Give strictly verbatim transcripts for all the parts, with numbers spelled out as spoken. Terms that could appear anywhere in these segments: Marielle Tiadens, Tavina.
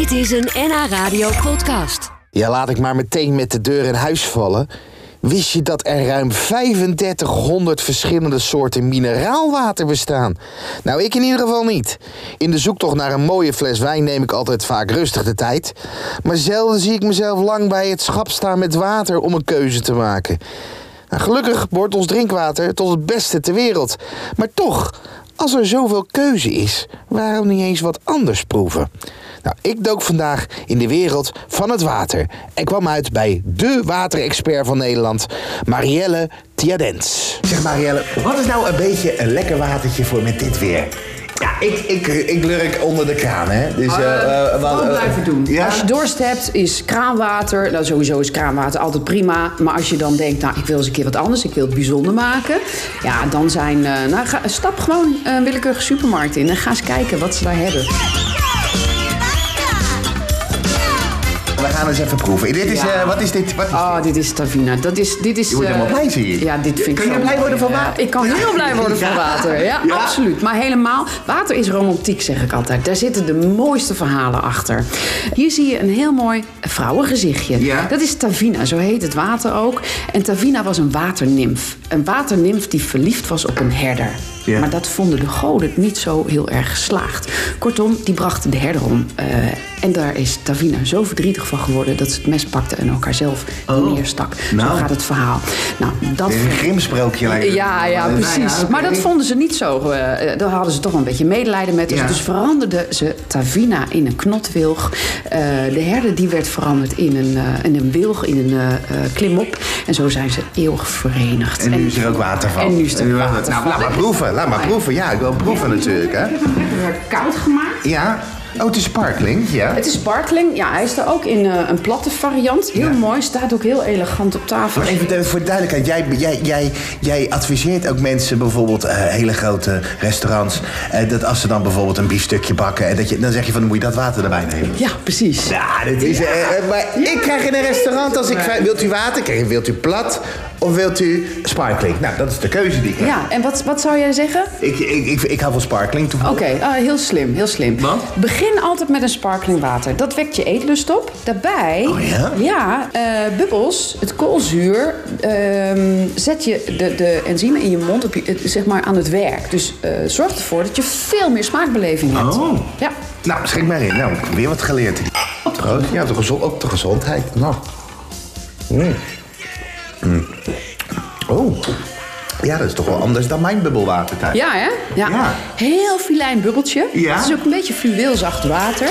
Dit is een N A Radio podcast. Ja, laat ik maar meteen met de deur in huis vallen. Wist je dat er ruim drieduizend vijfhonderd verschillende soorten mineraalwater bestaan? Nou, ik in ieder geval niet. In de zoektocht naar een mooie fles wijn neem ik altijd vaak rustig de tijd. Maar zelden zie ik mezelf lang bij het schap staan met water om een keuze te maken. Nou, gelukkig behoort ons drinkwater tot het beste ter wereld. Maar toch, als er zoveel keuze is, waarom niet eens wat anders proeven? Nou, ik dook vandaag in de wereld van het water en kwam uit bij de waterexpert van Nederland, Marielle Tiadens. Zeg Marielle, wat is nou een beetje een lekker watertje voor met dit weer? Ja, ik, ik, ik lurk onder de kraan, hè. Dus, uh, uh, wat, uh, blijven doen. Ja? Als je dorst hebt, is kraanwater... Nou, sowieso is kraanwater altijd prima. Maar als je dan denkt, nou, ik wil eens een keer wat anders. Ik wil het bijzonder maken. Ja, dan zijn... Uh, nou, ga, stap gewoon een willekeurige supermarkt in. En ga eens kijken wat ze daar hebben. We gaan eens even proeven. Dit is, ja. uh, wat is dit? Wat is oh, dit? dit is Tavina. Dat is, dit is, je wordt helemaal uh, blij, zie je. Ja, dit vind Kun je, je blij worden van water? Ja. Ik kan heel blij worden ja. van water. Ja, ja, absoluut. Maar helemaal, water is romantiek, zeg ik altijd. Daar zitten de mooiste verhalen achter. Hier zie je een heel mooi vrouwengezichtje. Ja. Dat is Tavina, zo heet het water ook. En Tavina was een waternimf. Een waternimf die verliefd was op een herder. Ja. Maar dat vonden de goden niet zo heel erg geslaagd. Kortom, die brachten de herder om. Uh, en daar is Tavina zo verdrietig van geworden dat ze het mes pakte en ook haarzelf oh. neerstak. Nou. Zo gaat het verhaal. Nou, dat een grimsprookje lijkt het. Ja, ja, precies. Nou ja, okay. Maar dat vonden ze niet zo. Uh, daar hadden ze toch een beetje medelijden met. Dus, ja. dus veranderden ze Tavina in een knotwilg. Uh, de herder die werd veranderd in een, uh, in een wilg, in een uh, klimop. En zo zijn ze eeuwig verenigd. En nu is er ook water van. En nu is er water van. Nou, laat maar proeven. Laat maar proeven. Ja, ik wil proeven ja, natuurlijk. Hè. Ik heb hem lekker koud gemaakt. Ja. Oh, het is sparkling, ja. Het is sparkling, ja. Hij is er ook in uh, een platte variant. Heel ja. mooi, staat ook heel elegant op tafel. Maar even voor de duidelijkheid. Jij, jij, jij, jij adviseert ook mensen, bijvoorbeeld uh, hele grote restaurants... Uh, dat als ze dan bijvoorbeeld een biefstukje bakken... En dat je, dan zeg je van, dan moet je dat water erbij nemen. Ja, precies. Ja, dit is... Ja. Uh, maar ja. ik krijg in een restaurant als ik... Wilt u water? Krijg, wilt u plat? Of wilt u sparkling? Nou, dat is de keuze die ik heb. Ja, en wat, wat zou jij zeggen? Ik, ik, ik, ik hou van sparkling. Oké, okay, uh, heel slim, heel slim. Wat? Begin altijd met een sparkling water. Dat wekt je eetlust op. Daarbij, oh ja? ja uh, bubbels, het koolzuur, uh, zet je de, de enzymen in je mond op je, zeg maar aan het werk. Dus uh, zorg ervoor dat je veel meer smaakbeleving hebt. Oh. Ja. Nou, schenk maar in. Nou, ik heb weer wat geleerd. Proost. Ja, de gezond, ook de gezondheid. Nou. Mm. Mm. Oh. Ja, dat is toch wel anders dan mijn bubbelwater thuis. Ja, hè? Ja. ja. Heel filijn bubbeltje. Ja. Het is ook een beetje fluweelzacht water.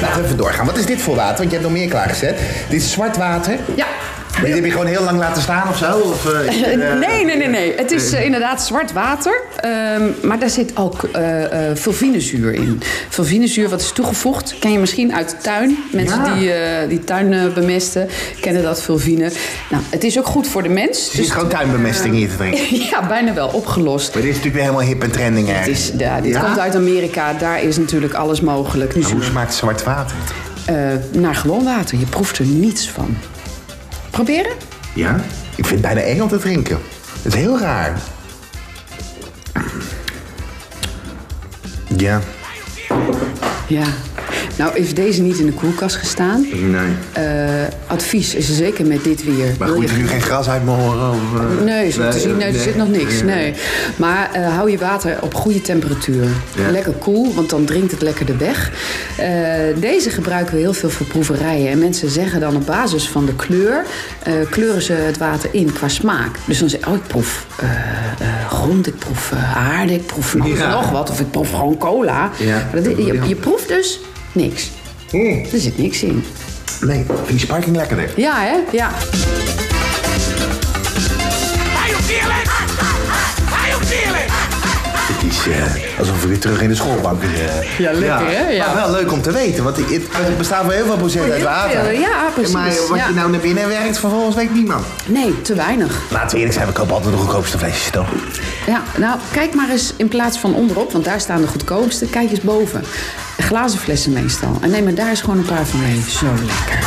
Laten we even doorgaan. Wat is dit voor water? Want je hebt nog meer klaargezet. Dit is zwart water. Ja. Maar dit heb je gewoon heel lang laten staan of zo? Of, uh, uh, nee, nee, nee, nee. Het is uh, inderdaad zwart water. Um, maar daar zit ook uh, uh, fulvinezuur in. Fulvinezuur, wat is toegevoegd, ken je misschien uit de tuin. Mensen ja. die, uh, die tuin uh, bemesten, kennen dat fulvine. Nou, het is ook goed voor de mens. Dus is gewoon tuinbemesting hier te drinken? ja, bijna wel, opgelost. Maar dit is natuurlijk weer helemaal hip en trending eigenlijk. Het is, ja, dit ja? komt uit Amerika, daar is natuurlijk alles mogelijk. Maar hoe smaakt zwart water? Uh, naar gewoon water, je proeft er niets van. Proberen? Ja, ik vind het bijna eng om te drinken. Het is heel raar. Ja. Ja. Nou, heeft deze niet in de koelkast gestaan? Nee. Uh, advies is er zeker met dit weer. Maar goed, er nu geen gras uit mijn horen? Of, uh... Nee, zo nee, te zien, nee, nee. er zit nog niks. Nee. nee. Maar uh, hou je water op goede temperatuur. Ja. Lekker koel, want dan drinkt het lekkerder weg. Uh, deze gebruiken we heel veel voor proeverijen. En mensen zeggen dan op basis van de kleur... Uh, kleuren ze het water in qua smaak. Dus dan zeggen ze, oh, ik proef uh, uh, grond, ik proef uh, aarde, ik proef nog, ja. nog wat. Of ik proef gewoon cola. Ja. Maar dat, je, je proeft dus... Niks. Mm. Er zit niks in. Nee, ik vind die sparkling lekkerder. Ja, hè? Ja. Het is uh, alsof we weer terug in de schoolbank zitten. Uh. Ja, lekker, ja. hè? Ja. Maar wel leuk om te weten, want het bestaat voor heel veel procent uit water. Ja, precies. Maar wat ja. je nou naar binnen werkt, vervolgens weet niemand. Nee, te weinig. Laten we eerlijk zijn, we kopen altijd de goedkoopste flesjes, toch? Ja, nou, kijk maar eens in plaats van onderop, want daar staan de goedkoopste. Kijk eens boven. Glazen flessen meestal. En neem maar daar eens gewoon een paar van mee. Zo lekker.